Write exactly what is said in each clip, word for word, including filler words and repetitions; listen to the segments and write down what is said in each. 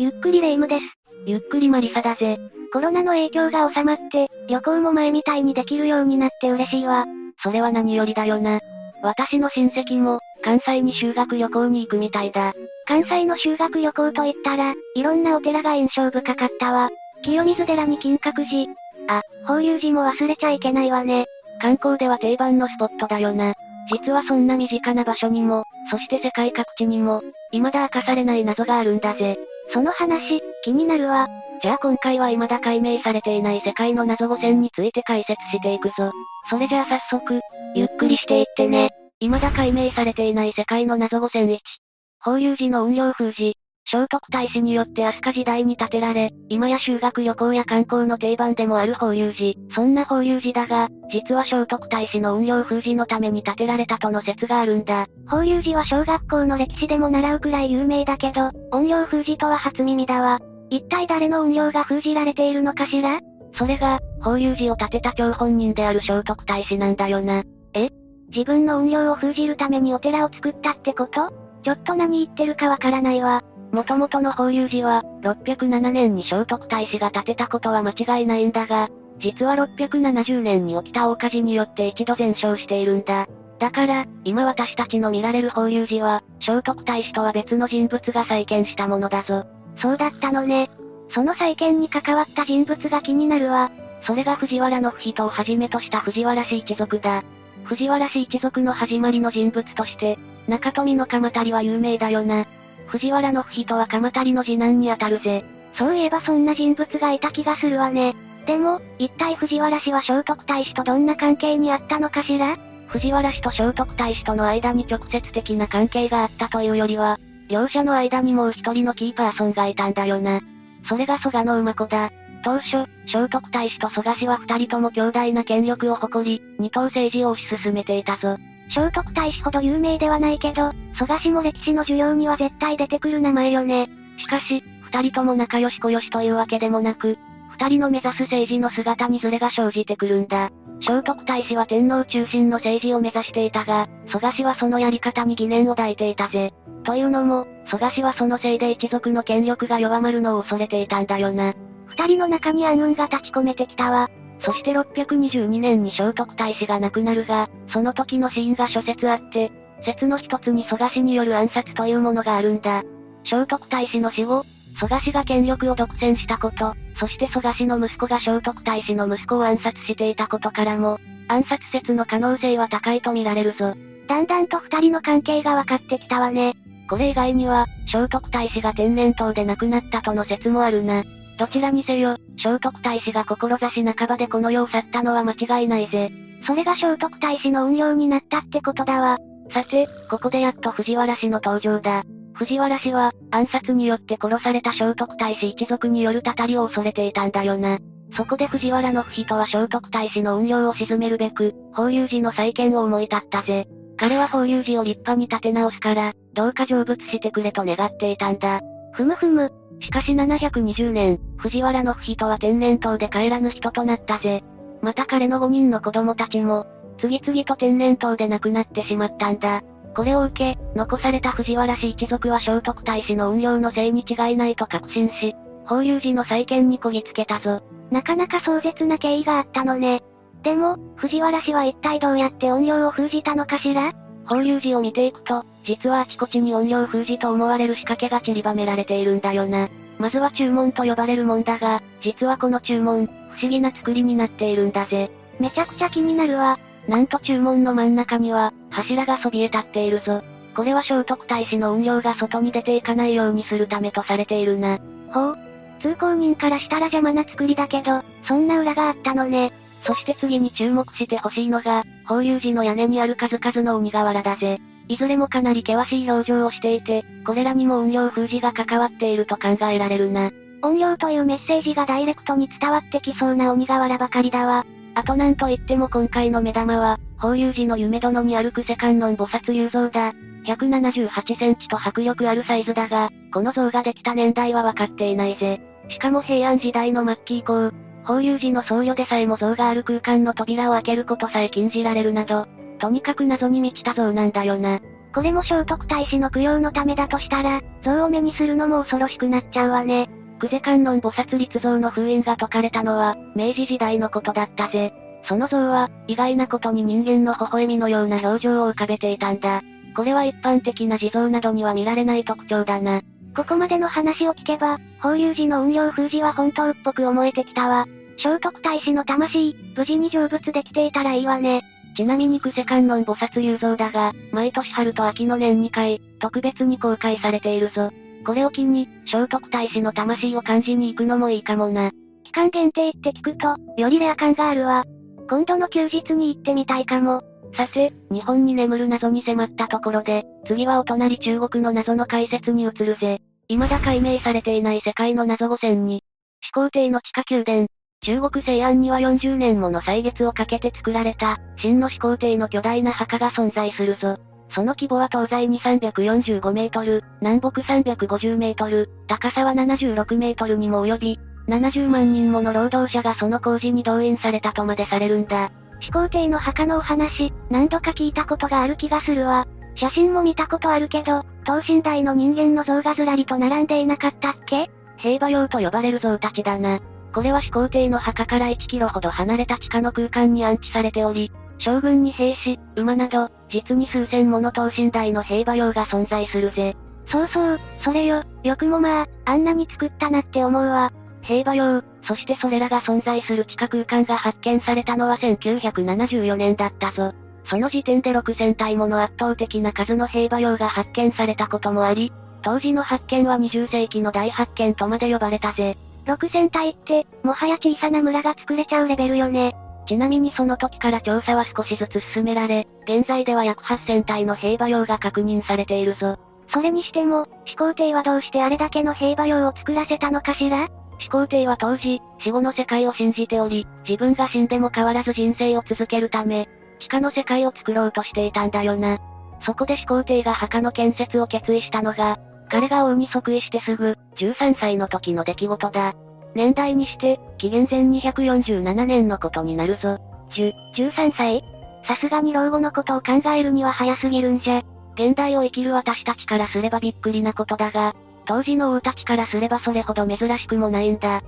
ゆっくりレ夢ムです。ゆっくりマリサだぜ。コロナの影響が収まって、旅行も前みたいにできるようになって嬉しいわ。それは何よりだよな。私の親戚も、関西に修学旅行に行くみたいだ。関西の修学旅行といったら、いろんなお寺が印象深かったわ。清水寺に金閣寺。あ、法隆寺も忘れちゃいけないわね。観光では定番のスポットだよな。実はそんな身近な場所にも、そして世界各地にも、未だ明かされない謎があるんだぜ。その話、気になるわ。じゃあ今回は未だ解明されていない世界の謎ごせんについて解説していくぞ。それじゃあ早速、ゆっくりしていってね。未だ解明されていない世界の謎ごせんいち。法隆寺の怨霊封じ。聖徳太子によって飛鳥時代に建てられ、今や修学旅行や観光の定番でもある法隆寺。そんな法隆寺だが、実は聖徳太子の怨霊封じのために建てられたとの説があるんだ。法隆寺は小学校の歴史でも習うくらい有名だけど、怨霊封じとは初耳だわ。一体誰の怨霊が封じられているのかしら？それが、法隆寺を建てた張本人である聖徳太子なんだよな。え？自分の怨霊を封じるためにお寺を作ったってこと？ちょっと何言ってるかわからないわ。元々の法隆寺は、ろっぴゃくななねんに聖徳太子が建てたことは間違いないんだが、実はろっぴゃくななじゅうねんに起きた大火事によって一度全焼しているんだ。だから、今私たちの見られる法隆寺は、聖徳太子とは別の人物が再建したものだぞ。そうだったのね。その再建に関わった人物が気になるわ。それが藤原の不比等をはじめとした藤原氏一族だ。藤原氏一族の始まりの人物として、中富の鎌足は有名だよな。藤原の不比等は鎌足の次男にあたるぜ。そういえばそんな人物がいた気がするわね。でも、一体藤原氏は聖徳太子とどんな関係にあったのかしら？藤原氏と聖徳太子との間に直接的な関係があったというよりは、両者の間にもう一人のキーパーソンがいたんだよな。それが蘇我馬子だ。当初、聖徳太子と蘇我氏は二人とも強大な権力を誇り、二党政治を推し進めていたぞ。聖徳太子ほど有名ではないけど、蘇我氏も歴史の授業には絶対出てくる名前よね。しかし、二人とも仲良しこよしというわけでもなく、二人の目指す政治の姿にズレが生じてくるんだ。聖徳太子は天皇中心の政治を目指していたが、蘇我氏はそのやり方に疑念を抱いていたぜ。というのも、蘇我氏はそのせいで一族の権力が弱まるのを恐れていたんだよな。二人の中に暗雲が立ち込めてきたわ。そしてろっぴゃくにじゅうにねんに聖徳太子が亡くなるが、その時の死因が諸説あって、説の一つに蘇我氏による暗殺というものがあるんだ。聖徳太子の死後、蘇我氏が権力を独占したこと、そして蘇我氏の息子が聖徳太子の息子を暗殺していたことからも、暗殺説の可能性は高いと見られるぞ。だんだんと二人の関係が分かってきたわね。これ以外には、聖徳太子が天然痘で亡くなったとの説もあるな。どちらにせよ、聖徳太子が志半ばでこの世を去ったのは間違いないぜ。それが聖徳太子の怨霊になったってことだわ。さて、ここでやっと藤原氏の登場だ。藤原氏は、暗殺によって殺された聖徳太子一族によるたたりを恐れていたんだよな。そこで藤原の不比等は聖徳太子の怨霊を鎮めるべく、法隆寺の再建を思い立ったぜ。彼は法隆寺を立派に建て直すから、どうか成仏してくれと願っていたんだ。ふむふむ。しかしななひゃくにじゅうねん、藤原の不比等は天然痘で帰らぬ人となったぜ。また彼のごにんの子供たちも、次々と天然痘で亡くなってしまったんだ。これを受け、残された藤原氏一族は聖徳太子の怨霊のせいに違いないと確信し、法隆寺の再建にこぎつけたぞ。なかなか壮絶な経緯があったのね。でも、藤原氏は一体どうやって怨霊を封じたのかしら？法隆寺を見ていくと、実はあちこちに怨霊封じと思われる仕掛けが散りばめられているんだよな。まずは注文と呼ばれるもんだが、実はこの注文、不思議な作りになっているんだぜ。めちゃくちゃ気になるわ。なんと注文の真ん中には、柱がそびえ立っているぞ。これは聖徳太子の怨霊が外に出ていかないようにするためとされているな。ほう。通行人からしたら邪魔な作りだけど、そんな裏があったのね。そして次に注目してほしいのが、法隆寺の屋根にある数々の鬼瓦だぜ。いずれもかなり険しい表情をしていて、これらにも怨霊封じが関わっていると考えられるな。怨霊というメッセージがダイレクトに伝わってきそうな鬼瓦ばかりだわ。あとなんといっても今回の目玉は、法隆寺の夢殿に歩く世観音菩薩雄像だ。ひゃくななじゅうはちセンチと迫力あるサイズだが、この像ができた年代は分かっていないぜ。しかも平安時代の末期以降、法隆寺の僧侶でさえも像がある空間の扉を開けることさえ禁じられるなど、とにかく謎に満ちた像なんだよな。これも聖徳太子の供養のためだとしたら、像を目にするのも恐ろしくなっちゃうわね。久世観音菩薩立像の封印が解かれたのは、明治時代のことだったぜ。その像は、意外なことに人間の微笑みのような表情を浮かべていたんだ。これは一般的な地蔵などには見られない特徴だな。ここまでの話を聞けば、法隆寺の雲陵封じは本当っぽく思えてきたわ。聖徳太子の魂、無事に成仏できていたらいいわね。ちなみに久世観音菩薩立像だが、毎年春と秋の年にかい、特別に公開されているぞ。これを機に、聖徳太子の魂を感じに行くのもいいかもな。期間限定って聞くと、よりレア感があるわ。今度の休日に行ってみたいかも。さて、日本に眠る謎に迫ったところで、次はお隣中国の謎の解説に移るぜ。未だ解明されていない世界の謎ごせんに。始皇帝の地下宮殿。中国西安にはよんじゅうねんもの歳月をかけて作られた、秦の始皇帝の巨大な墓が存在するぞ。その規模は東西にさんびゃくよんじゅうごメートル、南北さんびゃくごじゅうメートル、高さはななじゅうろくメートルにも及び、ななじゅうまんにんもの労働者がその工事に動員されたとまでされるんだ。始皇帝の墓のお話、何度か聞いたことがある気がするわ。写真も見たことあるけど、等身大の人間の像がずらりと並んでいなかったっけ？兵馬俑と呼ばれる像たちだな。これは始皇帝の墓からいちキロほど離れた地下の空間に安置されており、将軍に兵士、馬など、実に数千もの等身大の兵馬俑が存在するぜ。そうそう、それよ、よくもまあ、あんなに作ったなって思うわ。兵馬俑、そしてそれらが存在する地下空間が発見されたのはせんきゅうひゃくななじゅうよねんだったぞ。その時点でろくせんたいもの圧倒的な数の兵馬俑が発見されたこともあり、当時の発見はにじゅっせいきの大発見とまで呼ばれたぜ。ろくせんたいって、もはや小さな村が作れちゃうレベルよね。ちなみにその時から調査は少しずつ進められ、現在では約はっせんたいの兵馬俑が確認されているぞ。それにしても、始皇帝はどうしてあれだけの兵馬俑を作らせたのかしら？始皇帝は当時、死後の世界を信じており、自分が死んでも変わらず人生を続けるため、地下の世界を作ろうとしていたんだよな。そこで始皇帝が墓の建設を決意したのが、彼が王に即位してすぐ、じゅうさんさいの時の出来事だ。年代にして、紀元前にひゃくよんじゅうななねんのことになるぞ。じゅ、じゅうさんさい？さすがに老後のことを考えるには早すぎるんじゃ。現代を生きる私たちからすればびっくりなことだが、当時の王たちからすればそれほど珍しくもないんだ。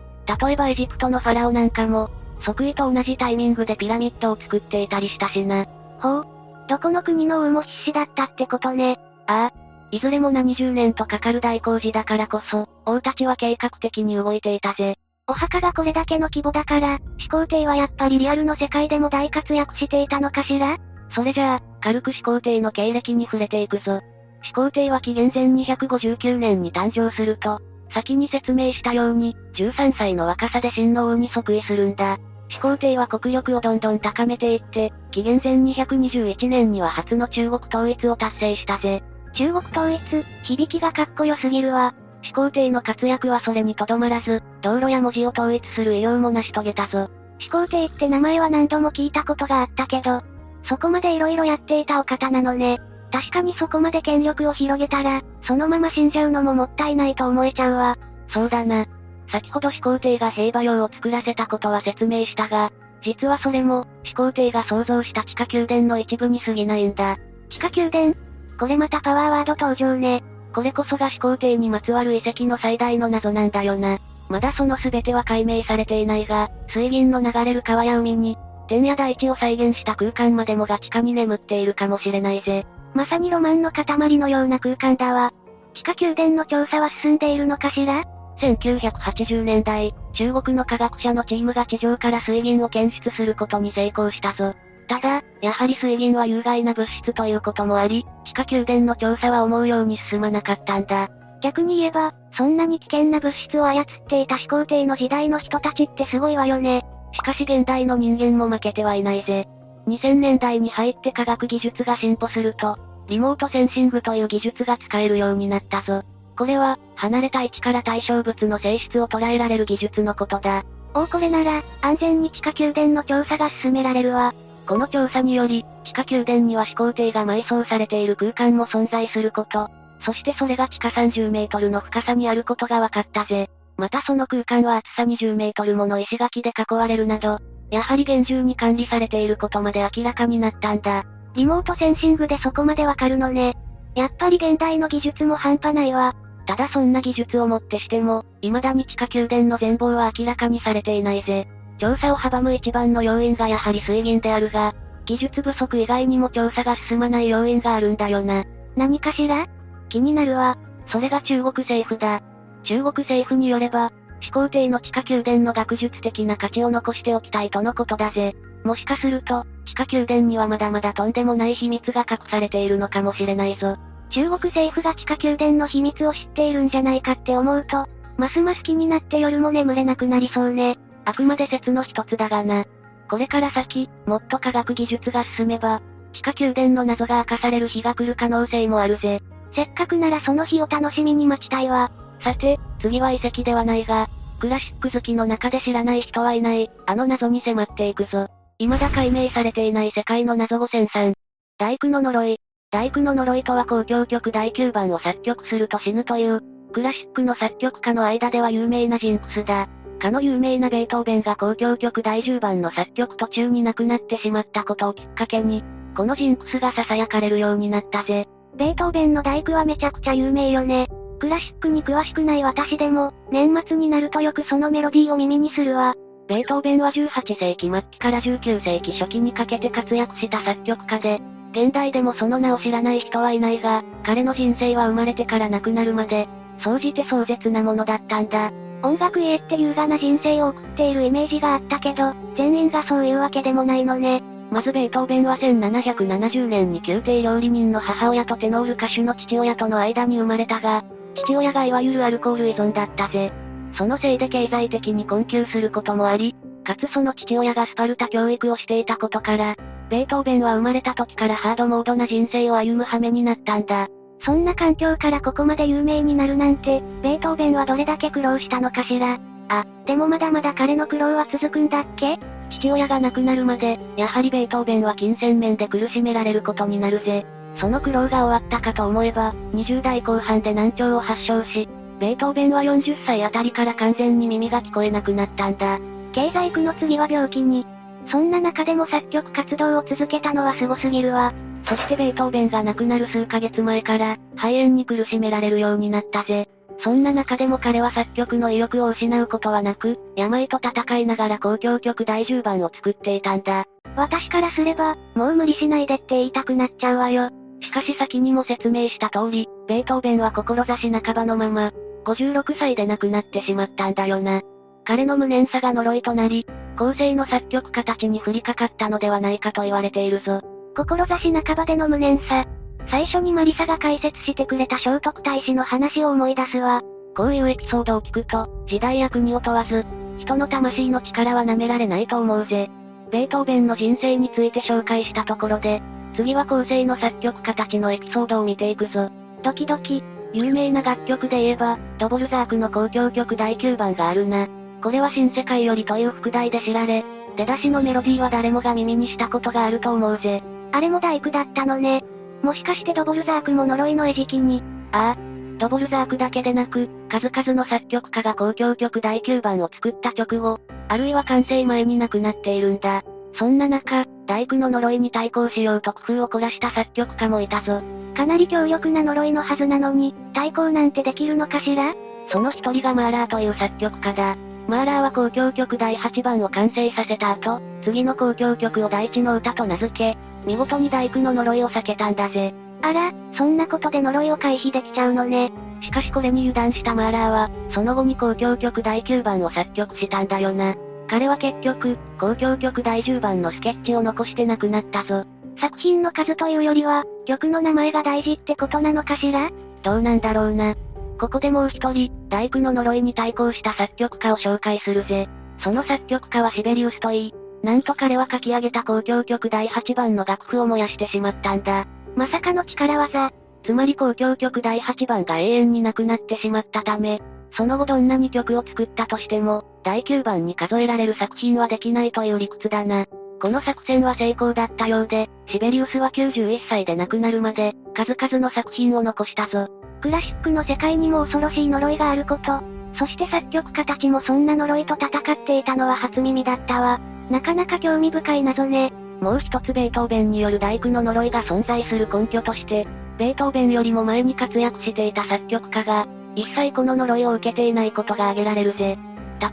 例えばエジプトのファラオなんかも、即位と同じタイミングでピラミッドを作っていたりしたしな。ほう。どこの国の王も必死だったってことね。ああ。いずれも何十年とかかる大工事だからこそ、王たちは計画的に動いていたぜ。お墓がこれだけの規模だから、始皇帝はやっぱりリアルの世界でも大活躍していたのかしら？それじゃあ、軽く始皇帝の経歴に触れていくぞ。始皇帝は紀元前にひゃくごじゅうきゅうねんに誕生すると、先に説明したように、じゅうさんさいの若さで秦の王に即位するんだ。始皇帝は国力をどんどん高めていって、紀元前にひゃくにじゅういちねんには初の中国統一を達成したぜ。中国統一、響きがかっこよすぎるわ。始皇帝の活躍はそれにとどまらず、道路や文字を統一する偉業も成し遂げたぞ。始皇帝って名前は何度も聞いたことがあったけど、そこまで色々やっていたお方なのね。確かにそこまで権力を広げたら、そのまま死んじゃうのももったいないと思えちゃうわ。そうだな。先ほど始皇帝が兵馬俑を作らせたことは説明したが、実はそれも、始皇帝が創造した地下宮殿の一部に過ぎないんだ。地下宮殿？これまたパワーワード登場ね。これこそが始皇帝にまつわる遺跡の最大の謎なんだよな。まだその全ては解明されていないが、水銀の流れる川や海に、天や大地を再現した空間までもが地下に眠っているかもしれないぜ。まさにロマンの塊のような空間だわ。地下宮殿の調査は進んでいるのかしら？せんきゅうひゃくはちじゅうねんだい、中国の科学者のチームが地上から水銀を検出することに成功したぞ。ただ、やはり水銀は有害な物質ということもあり、地下宮殿の調査は思うように進まなかったんだ。逆に言えば、そんなに危険な物質を操っていた始皇帝の時代の人たちってすごいわよね。しかし現代の人間も負けてはいないぜ。にせんねんだいに入って科学技術が進歩すると、リモートセンシングという技術が使えるようになったぞ。これは、離れた位置から対象物の性質を捉えられる技術のことだ。おお、これなら、安全に地下宮殿の調査が進められるわ。この調査により、地下宮殿には始皇帝が埋葬されている空間も存在すること、そしてそれが地下さんじゅうメートルの深さにあることが分かったぜ。またその空間は厚さにじゅうメートルもの石垣で囲われるなど、やはり厳重に管理されていることまで明らかになったんだ。リモートセンシングでそこまでわかるのね。やっぱり現代の技術も半端ないわ。ただそんな技術をもってしても、未だに地下宮殿の全貌は明らかにされていないぜ。調査を阻む一番の要因がやはり水銀であるが、技術不足以外にも調査が進まない要因があるんだよな。何かしら？気になるわ。それが中国政府だ。中国政府によれば、始皇帝の地下宮殿の学術的な価値を残しておきたいとのことだぜ。もしかすると、地下宮殿にはまだまだとんでもない秘密が隠されているのかもしれないぞ。中国政府が地下宮殿の秘密を知っているんじゃないかって思うと、ますます気になって夜も眠れなくなりそうね。あくまで説の一つだがな。これから先、もっと科学技術が進めば、地下宮殿の謎が明かされる日が来る可能性もあるぜ。せっかくならその日を楽しみに待ちたいわ。さて、次は遺跡ではないが、クラシック好きの中で知らない人はいない、あの謎に迫っていくぞ。未だ解明されていない世界の謎ごせんさん。第九の呪い。第九の呪いとは交響曲だいきゅうばんを作曲すると死ぬという、クラシックの作曲家の間では有名なジンクスだ。かの有名なベートーベンが交響曲だいじゅうばんの作曲途中に亡くなってしまったことをきっかけに、このジンクスが囁かれるようになったぜ。ベートーベンの第九はめちゃくちゃ有名よね。クラシックに詳しくない私でも、年末になるとよくそのメロディーを耳にするわ。ベートーベンはじゅうはちせいき末期からじゅうきゅうせいき初期にかけて活躍した作曲家で、現代でもその名を知らない人はいないが、彼の人生は生まれてから亡くなるまで、総じて壮絶なものだったんだ。音楽家って優雅な人生を送っているイメージがあったけど、全員がそういうわけでもないのね。まずベートーベンはせんななひゃくななじゅうねんに宮廷料理人の母親とテノール歌手の父親との間に生まれたが、父親がいわゆるアルコール依存だったぜ。そのせいで経済的に困窮することもあり、かつその父親がスパルタ教育をしていたことから、ベートーベンは生まれた時からハードモードな人生を歩む羽目になったんだ。そんな環境からここまで有名になるなんて、ベートーベンはどれだけ苦労したのかしら。あ、でもまだまだ彼の苦労は続くんだっけ？父親が亡くなるまで、やはりベートーベンは金銭面で苦しめられることになるぜ。その苦労が終わったかと思えば、にじゅうだいこうはんで難聴を発症し、ベートーベンはよんじゅっさいあたりから完全に耳が聞こえなくなったんだ。経済苦の次は病気に。そんな中でも作曲活動を続けたのはすごすぎるわ。そしてベートーベンが亡くなる数ヶ月前から、肺炎に苦しめられるようになったぜ。そんな中でも彼は作曲の意欲を失うことはなく、病と戦いながら交響曲だいじゅうばんを作っていたんだ。私からすれば、もう無理しないでって言いたくなっちゃうわよ。しかし先にも説明した通り、ベートーベンは志半ばのまま、ごじゅうろくさいで亡くなってしまったんだよな。彼の無念さが呪いとなり、後世の作曲家たちに降りかかったのではないかと言われているぞ。志半ばでの無念さ。最初にマリサが解説してくれた聖徳太子の話を思い出すわ。こういうエピソードを聞くと、時代や国を問わず、人の魂の力は舐められないと思うぜ。ベートーベンの人生について紹介したところで、次は後世の作曲家たちのエピソードを見ていくぞ。ドキドキ。有名な楽曲で言えば、ドボルザークの交響曲だいきゅうばんがあるな。これは新世界よりという副題で知られ、出だしのメロディーは誰もが耳にしたことがあると思うぜ。あれも第九だったのね。もしかしてドボルザークも呪いの餌食に。ああ、ドボルザークだけでなく、数々の作曲家が交響曲だいきゅうばんを作った直後、あるいは完成前に亡くなっているんだ。そんな中、第九の呪いに対抗しようと工夫を凝らした作曲家もいたぞ。かなり強力な呪いのはずなのに、対抗なんてできるのかしら？その一人がマーラーという作曲家だ。マーラーは交響曲だいはちばんを完成させた後、次の交響曲を第一の歌と名付け、見事に第九の呪いを避けたんだぜ。あら、そんなことで呪いを回避できちゃうのね。しかしこれに油断したマーラーは、その後に交響曲だいきゅうばんを作曲したんだよな。彼は結局、交響曲だいじゅうばんのスケッチを残して亡くなったぞ。作品の数というよりは、曲の名前が大事ってことなのかしら？どうなんだろうな。ここでもう一人、第九の呪いに対抗した作曲家を紹介するぜ。その作曲家はシベリウスといい、なんと彼は書き上げた交響曲だいはちばんの楽譜を燃やしてしまったんだ。まさかの力技。つまり交響曲だいはちばんが永遠になくなってしまったため、その後どんなに曲を作ったとしても、だいきゅうばんに数えられる作品はできないという理屈だな。この作戦は成功だったようで、シベリウスはきゅうじゅういっさいで亡くなるまで、数々の作品を残したぞ。クラシックの世界にも恐ろしい呪いがあること、そして作曲家たちもそんな呪いと戦っていたのは初耳だったわ。なかなか興味深い謎ね。もう一つベートーベンによる第九の呪いが存在する根拠として、ベートーベンよりも前に活躍していた作曲家が、一切この呪いを受けていないことが挙げられるぜ。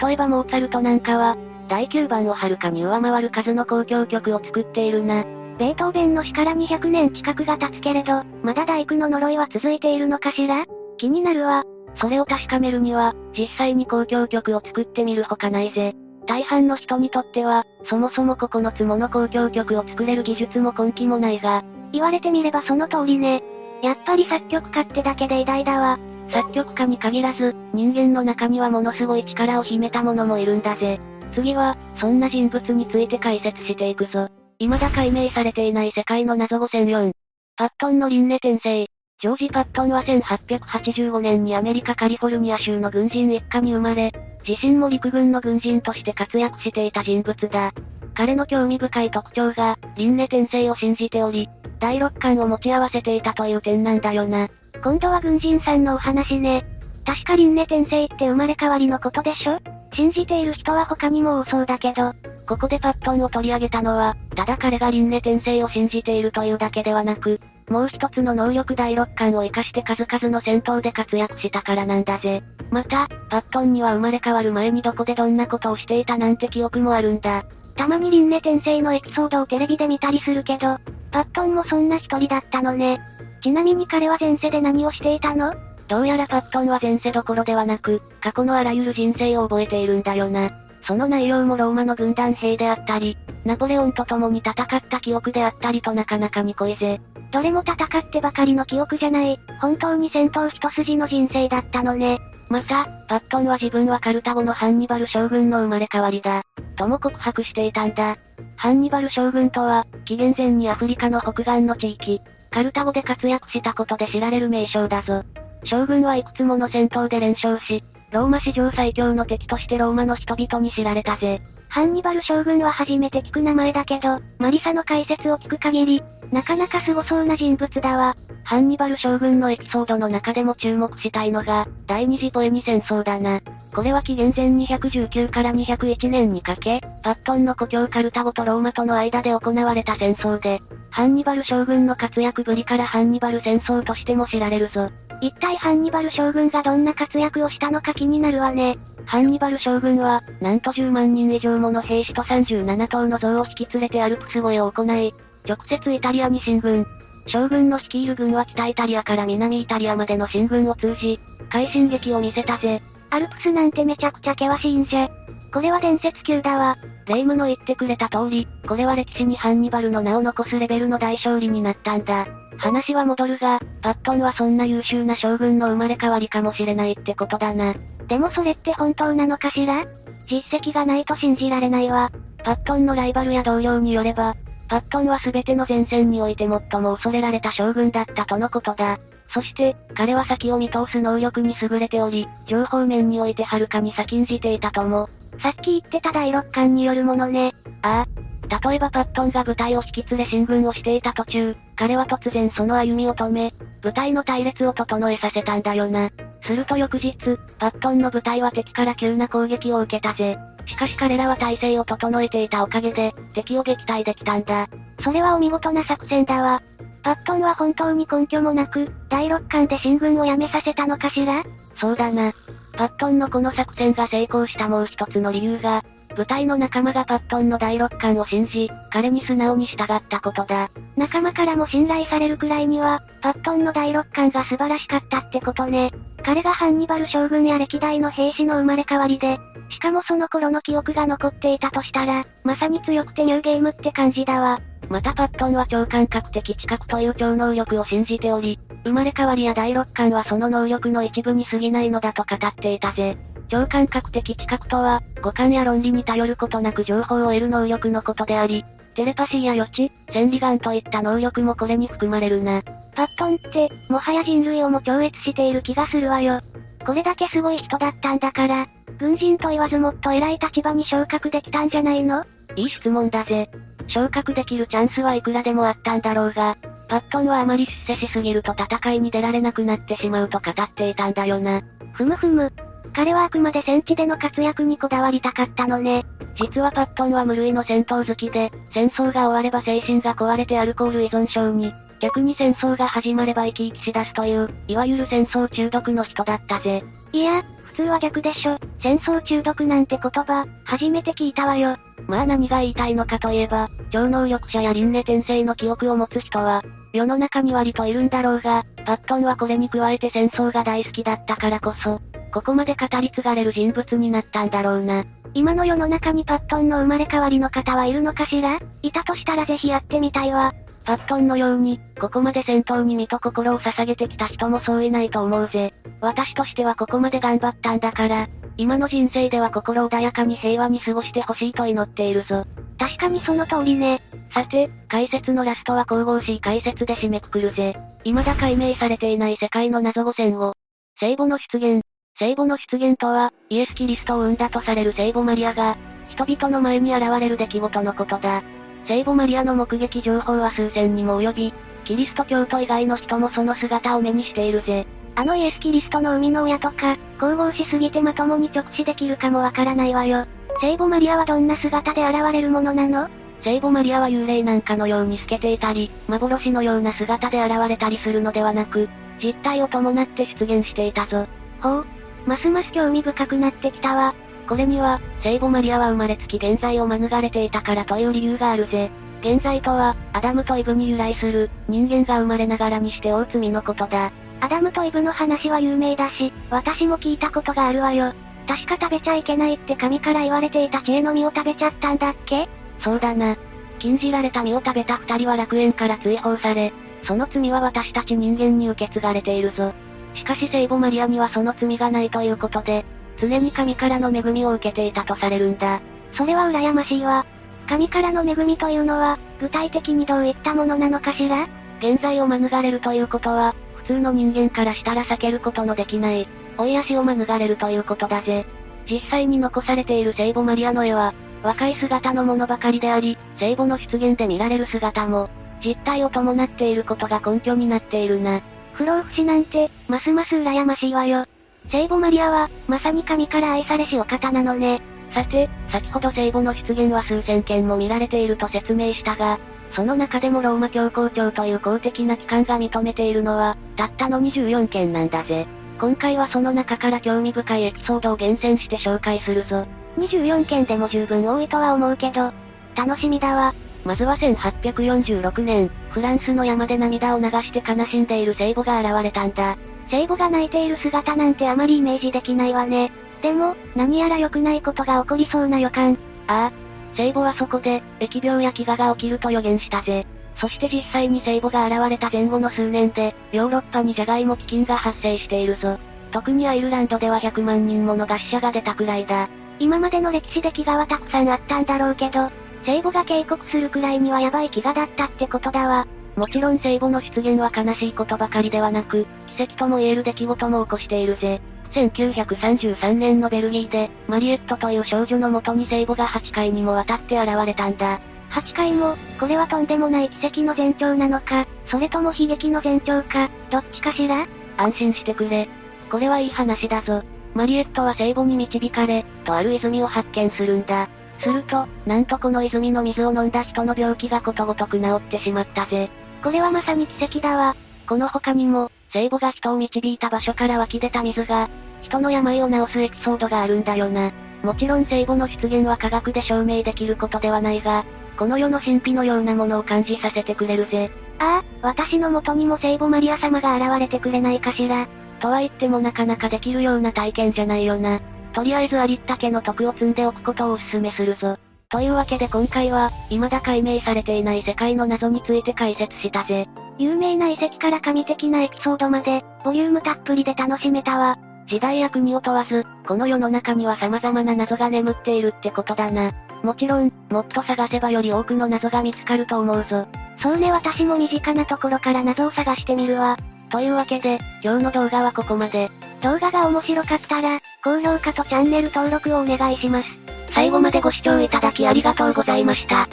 例えばモーツァルトなんかは、だいきゅうばんをはるかに上回る数の交響曲を作っているな。ベートーベンの死からにひゃくねん近くが経つけれど、まだ第九の呪いは続いているのかしら？気になるわ。それを確かめるには、実際に交響曲を作ってみるほかないぜ。大半の人にとっては、そもそもここのつもの交響曲を作れる技術も根気もないが。言われてみればその通りね。やっぱり作曲家ってだけで偉大だわ。作曲家に限らず、人間の中にはものすごい力を秘めたものもいるんだぜ。次は、そんな人物について解説していくぞ。未だ解明されていない世界の謎ごせんよん。パットンの輪廻転生。ジョージ・パットンはせんはっぴゃくはちじゅうごねんにアメリカカリフォルニア州の軍人一家に生まれ、自身も陸軍の軍人として活躍していた人物だ。彼の興味深い特徴が、輪廻転生を信じており、第六感を持ち合わせていたという点なんだよな。今度は軍人さんのお話ね。確か輪廻転生って生まれ変わりのことでしょ？信じている人は他にも多そうだけど、ここでパットンを取り上げたのは、ただ彼が輪廻転生を信じているというだけではなく、もう一つの能力第六感を活かして数々の戦闘で活躍したからなんだぜ。また、パットンには生まれ変わる前にどこでどんなことをしていたなんて記憶もあるんだ。たまに輪廻転生のエピソードをテレビで見たりするけど、パットンもそんな一人だったのね。ちなみに彼は前世で何をしていたの？どうやらパットンは前世どころではなく、過去のあらゆる人生を覚えているんだよな。その内容もローマの軍団兵であったり、ナポレオンと共に戦った記憶であったりとなかなかに濃いぜ。どれも戦ってばかりの記憶じゃない、本当に戦闘一筋の人生だったのね。また、パットンは自分はカルタゴのハンニバル将軍の生まれ変わりだ、とも告白していたんだ。ハンニバル将軍とは、紀元前にアフリカの北岸の地域、カルタゴで活躍したことで知られる名将だぞ。将軍はいくつもの戦闘で連勝し、ローマ史上最強の敵としてローマの人々に知られたぜ。ハンニバル将軍は初めて聞く名前だけど、マリサの解説を聞く限り、なかなか凄そうな人物だわ。ハンニバル将軍のエピソードの中でも注目したいのが、第二次ポエニ戦争だな。これは紀元前にひゃくじゅうきゅうからにひゃくいちねんにかけ、パットンの故郷カルタゴとローマとの間で行われた戦争で、ハンニバル将軍の活躍ぶりからハンニバル戦争としても知られるぞ。一体ハンニバル将軍がどんな活躍をしたのか気になるわね。ハンニバル将軍は、なんとじゅうまんにん以上もの兵士とさんじゅうななとうの像を引き連れてアルプス越えを行い、直接イタリアに進軍。将軍の率いる軍は北イタリアから南イタリアまでの進軍を通じ、快進撃を見せたぜ。アルプスなんてめちゃくちゃ険しいんじゃ。これは伝説級だわ。レイムの言ってくれた通り、これは歴史にハンニバルの名を残すレベルの大勝利になったんだ。話は戻るが、パットンはそんな優秀な将軍の生まれ変わりかもしれないってことだな。でもそれって本当なのかしら？実績がないと信じられないわ。パットンのライバルや同僚によれば、パットンは全ての前線において最も恐れられた将軍だったとのことだ。そして、彼は先を見通す能力に優れており、情報面においてはるかに先んじていたとも。さっき言ってた第六感によるものね。ああ。例えばパットンが部隊を引き連れ進軍をしていた途中、彼は突然その歩みを止め、部隊の隊列を整えさせたんだよな。すると翌日、パットンの部隊は敵から急な攻撃を受けたぜ。しかし彼らは体勢を整えていたおかげで、敵を撃退できたんだ。それはお見事な作戦だわ。パットンは本当に根拠もなく、第六感で進軍をやめさせたのかしら？そうだな。パットンのこの作戦が成功したもう一つの理由が、部隊の仲間がパットンの第六感を信じ、彼に素直に従ったことだ。仲間からも信頼されるくらいには、パットンの第六感が素晴らしかったってことね。彼がハンニバル将軍や歴代の兵士の生まれ変わりで、しかもその頃の記憶が残っていたとしたら、まさに強くてニューゲームって感じだわ。またパットンは超感覚的知覚という超能力を信じており、生まれ変わりや第六感はその能力の一部に過ぎないのだと語っていたぜ。超感覚的知覚とは、五感や論理に頼ることなく情報を得る能力のことであり、テレパシーや予知、千里眼といった能力もこれに含まれるな。パットンって、もはや人類をも超越している気がするわよ。これだけすごい人だったんだから、軍人と言わずもっと偉い立場に昇格できたんじゃないの？いい質問だぜ。昇格できるチャンスはいくらでもあったんだろうが、パットンはあまり出世しすぎると戦いに出られなくなってしまうと語っていたんだよな。ふむふむ。彼はあくまで戦地での活躍にこだわりたかったのね。実はパットンは無類の戦闘好きで、戦争が終われば精神が壊れてアルコール依存症に、逆に戦争が始まれば生き生きしだすという、いわゆる戦争中毒の人だったぜ。いや、普通は逆でしょ。戦争中毒なんて言葉、初めて聞いたわよ。まあ何が言いたいのかといえば、超能力者や輪廻転生の記憶を持つ人は、世の中に割といるんだろうが、パットンはこれに加えて戦争が大好きだったからこそ、ここまで語り継がれる人物になったんだろうな。今の世の中にパットンの生まれ変わりの方はいるのかしら？いたとしたらぜひやってみたいわ。パットンのように、ここまで戦闘に身と心を捧げてきた人もそういないと思うぜ。私としてはここまで頑張ったんだから、今の人生では心穏やかに平和に過ごしてほしいと祈っているぞ。確かにその通りね。さて、解説のラストは神々しい解説で締めくくるぜ。未だ解明されていない世界の謎ごせんご。聖母の出現。聖母の出現とは、イエス・キリストを生んだとされる聖母マリアが、人々の前に現れる出来事のことだ。聖母マリアの目撃情報は数千にも及び、キリスト教徒以外の人もその姿を目にしているぜ。あのイエス・キリストの生みの親とか、神々しすぎてまともに直視できるかもわからないわよ。聖母マリアはどんな姿で現れるものなの？聖母マリアは幽霊なんかのように透けていたり、幻のような姿で現れたりするのではなく、実体を伴って出現していたぞ。ほう。ますます興味深くなってきたわ。これには、聖母マリアは生まれつき現在を免れていたからという理由があるぜ。現在とは、アダムとイブに由来する、人間が生まれながらにして大罪のことだ。アダムとイブの話は有名だし、私も聞いたことがあるわよ。確か食べちゃいけないって神から言われていた知恵の実を食べちゃったんだっけ？そうだな。禁じられた実を食べた二人は楽園から追放され、その罪は私たち人間に受け継がれているぞ。しかし聖母マリアにはその罪がないということで、常に神からの恵みを受けていたとされるんだ。それは羨ましいわ。神からの恵みというのは、具体的にどういったものなのかしら？現在を免れるということは、普通の人間からしたら避けることのできない、追い足を免れるということだぜ。実際に残されている聖母マリアの絵は、若い姿のものばかりであり、聖母の出現で見られる姿も、実体を伴っていることが根拠になっているな。不老不死なんて、ますます羨ましいわよ。聖母マリアは、まさに神から愛されしお方なのね。さて、先ほど聖母の出現は数千件も見られていると説明したが、その中でもローマ教皇庁という公的な機関が認めているのは、たったのにじゅうよんけんなんだぜ。今回はその中から興味深いエピソードを厳選して紹介するぞ。にじゅうよんけんでも十分多いとは思うけど、楽しみだわ。まずはせんはっぴゃくよんじゅうろくねん、フランスの山で涙を流して悲しんでいる聖母が現れたんだ。聖母が泣いている姿なんてあまりイメージできないわね。でも、何やら良くないことが起こりそうな予感。ああ。聖母はそこで、疫病や飢餓が起きると予言したぜ。そして実際に聖母が現れた前後の数年で、ヨーロッパにジャガイモ飢饉が発生しているぞ。特にアイルランドではひゃくまんにんもの餓死者が出たくらいだ。今までの歴史で飢餓はたくさんあったんだろうけど、聖母が警告するくらいにはヤバい飢餓だったってことだわ。もちろん聖母の出現は悲しいことばかりではなく、奇跡とも言える出来事も起こしているぜ。せんきゅうひゃくさんじゅうさんねんのベルギーで、マリエットという少女のもとに聖母がはっかいにもわたって現れたんだ。はっかいも、これはとんでもない奇跡の前兆なのか、それとも悲劇の前兆か、どっちかしら？安心してくれ。これはいい話だぞ。マリエットは聖母に導かれ、とある泉を発見するんだ。すると、なんとこの泉の水を飲んだ人の病気がことごとく治ってしまったぜ。これはまさに奇跡だわ。この他にも、聖母が人を導いた場所から湧き出た水が、人の病を治すエピソードがあるんだよな。もちろん聖母の出現は科学で証明できることではないが、この世の神秘のようなものを感じさせてくれるぜ。ああ、私の元にも聖母マリア様が現れてくれないかしら。とは言ってもなかなかできるような体験じゃないよな。とりあえずありったけの徳を積んでおくことをお勧めするぞ。というわけで今回は、未だ解明されていない世界の謎について解説したぜ。有名な遺跡から神的なエピソードまで、ボリュームたっぷりで楽しめたわ。時代や国を問わず、この世の中には様々な謎が眠っているってことだな。もちろん、もっと探せばより多くの謎が見つかると思うぞ。そうね、私も身近なところから謎を探してみるわ。というわけで、今日の動画はここまで。動画が面白かったら、高評価とチャンネル登録をお願いします。最後までご視聴いただきありがとうございました。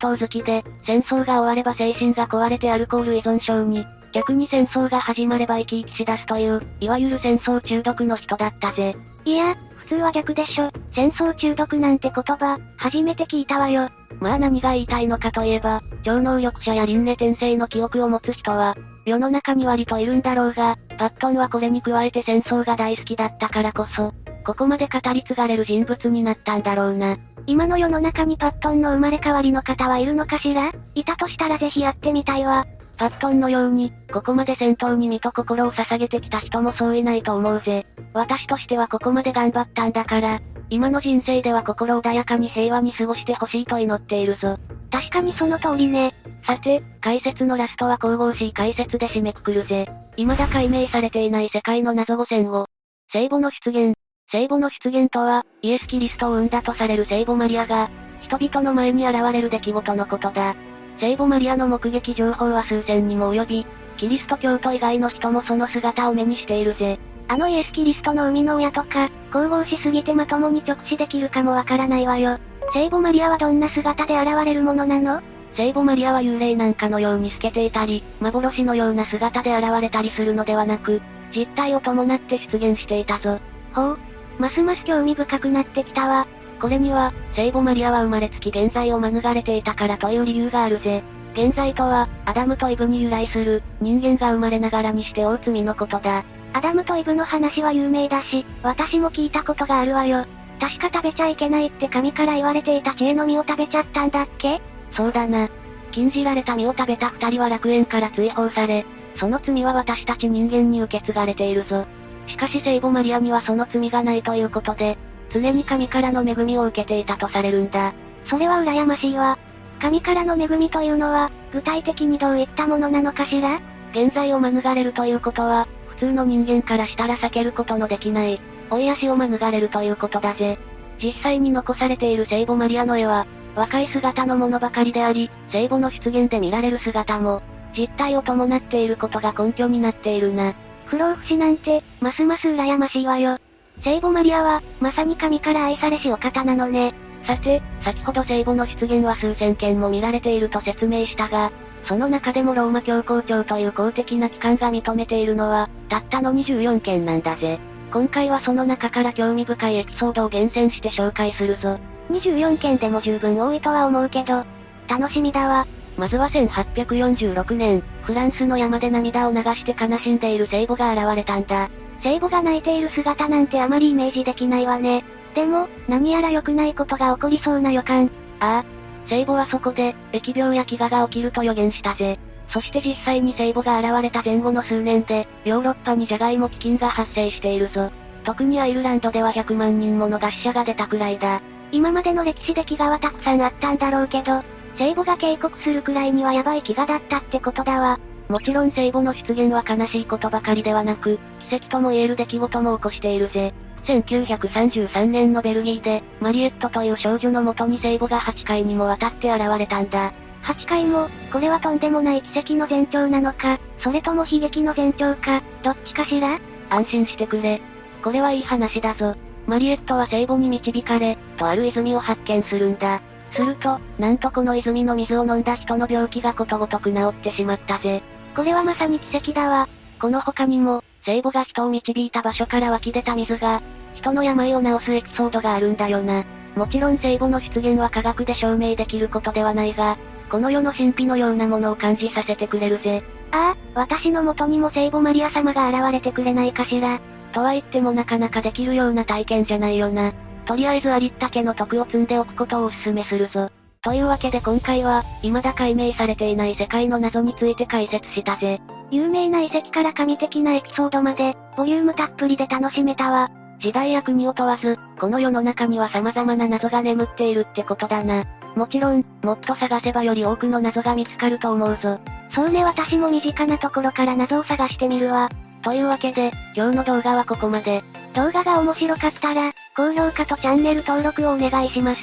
遠好きで、戦争が終われば精神が壊れてアルコール依存症に、逆に戦争が始まれば生き生きしだすという、いわゆる戦争中毒の人だったぜ。いや、通は逆でしょ。戦争中毒なんて言葉、初めて聞いたわよ。まあ何が言いたいのかといえば、超能力者や輪廻転生の記憶を持つ人は、世の中に割といるんだろうが、パットンはこれに加えて戦争が大好きだったからこそ、ここまで語り継がれる人物になったんだろうな。今の世の中にパットンの生まれ変わりの方はいるのかしら？いたとしたらぜひやってみたいわ。パットンのように、ここまで戦闘に身と心を捧げてきた人もそういないと思うぜ。私としてはここまで頑張ったんだから、今の人生では心穏やかに平和に過ごしてほしいと祈っているぞ。確かにその通りね。さて、解説のラストは神々しい解説で締めくくるぜ。未だ解明されていない世界の謎ごせんご。聖母の出現。聖母の出現とは、イエス・キリストを生んだとされる聖母マリアが、人々の前に現れる出来事のことだ。聖母マリアの目撃情報は数千にも及び、キリスト教徒以外の人もその姿を目にしているぜ。あのイエスキリストの生みの親とか、神々しすぎてまともに直視できるかもわからないわよ。聖母マリアはどんな姿で現れるものなの？聖母マリアは幽霊なんかのように透けていたり、幻のような姿で現れたりするのではなく、実体を伴って出現していたぞ。ほう、ますます興味深くなってきたわ。これには、聖母マリアは生まれつき現在を免れていたからという理由があるぜ。現在とは、アダムとイブに由来する、人間が生まれながらにして大罪のことだ。アダムとイブの話は有名だし、私も聞いたことがあるわよ。確か食べちゃいけないって神から言われていた知恵の実を食べちゃったんだっけ？そうだな。禁じられた実を食べた二人は楽園から追放され、その罪は私たち人間に受け継がれているぞ。しかし聖母マリアにはその罪がないということで、常に神からの恵みを受けていたとされるんだ。それは羨ましいわ。神からの恵みというのは、具体的にどういったものなのかしら？現在を免れるということは、普通の人間からしたら避けることのできない、追い足を免れるということだぜ。実際に残されている聖母マリアの絵は、若い姿のものばかりであり、聖母の出現で見られる姿も、実体を伴っていることが根拠になっているな。不老不死なんて、ますます羨ましいわよ。聖母マリアは、まさに神から愛されしお方なのね。さて、先ほど聖母の出現は数千件も見られていると説明したが、その中でもローマ教皇庁という公的な機関が認めているのは、たったのにじゅうよんけんなんだぜ。今回はその中から興味深いエピソードを厳選して紹介するぞ。にじゅうよんけんでも十分多いとは思うけど、楽しみだわ。まずはせんはっぴゃくよんじゅうろくねん、フランスの山で涙を流して悲しんでいる聖母が現れたんだ。聖母が泣いている姿なんてあまりイメージできないわね。でも、何やら良くないことが起こりそうな予感。ああ、聖母はそこで、疫病や飢餓が起きると予言したぜ。そして実際に聖母が現れた前後の数年で、ヨーロッパにジャガイモ飢饉が発生しているぞ。特にアイルランドではひゃくまんにんもの餓死者が出たくらいだ。今までの歴史で飢餓はたくさんあったんだろうけど、聖母が警告するくらいにはヤバい飢餓だったってことだわ。もちろん聖母の出現は悲しいことばかりではなく、奇跡とも言える出来事も起こしているぜ。せんきゅうひゃくさんじゅうさんねんのベルギーで、マリエットという少女のもとに聖母がはっかいにもわたって現れたんだ。はっかいも、これはとんでもない奇跡の前兆なのか、それとも悲劇の前兆か、どっちかしら？安心してくれ。これはいい話だぞ。マリエットは聖母に導かれ、とある泉を発見するんだ。すると、なんとこの泉の水を飲んだ人の病気がことごとく治ってしまったぜ。これはまさに奇跡だわ。この他にも、聖母が人を導いた場所から湧き出た水が、人の病を治すエピソードがあるんだよな。もちろん聖母の出現は科学で証明できることではないが、この世の神秘のようなものを感じさせてくれるぜ。ああ、私の元にも聖母マリア様が現れてくれないかしら。とは言ってもなかなかできるような体験じゃないよな。とりあえずありったけの徳を積んでおくことをお勧めするぞ。というわけで今回は、未だ解明されていない世界の謎について解説したぜ。有名な遺跡から神的なエピソードまで、ボリュームたっぷりで楽しめたわ。時代や国を問わず、この世の中には様々な謎が眠っているってことだな。もちろん、もっと探せばより多くの謎が見つかると思うぞ。そうね、私も身近なところから謎を探してみるわ。というわけで、今日の動画はここまで。動画が面白かったら、高評価とチャンネル登録をお願いします。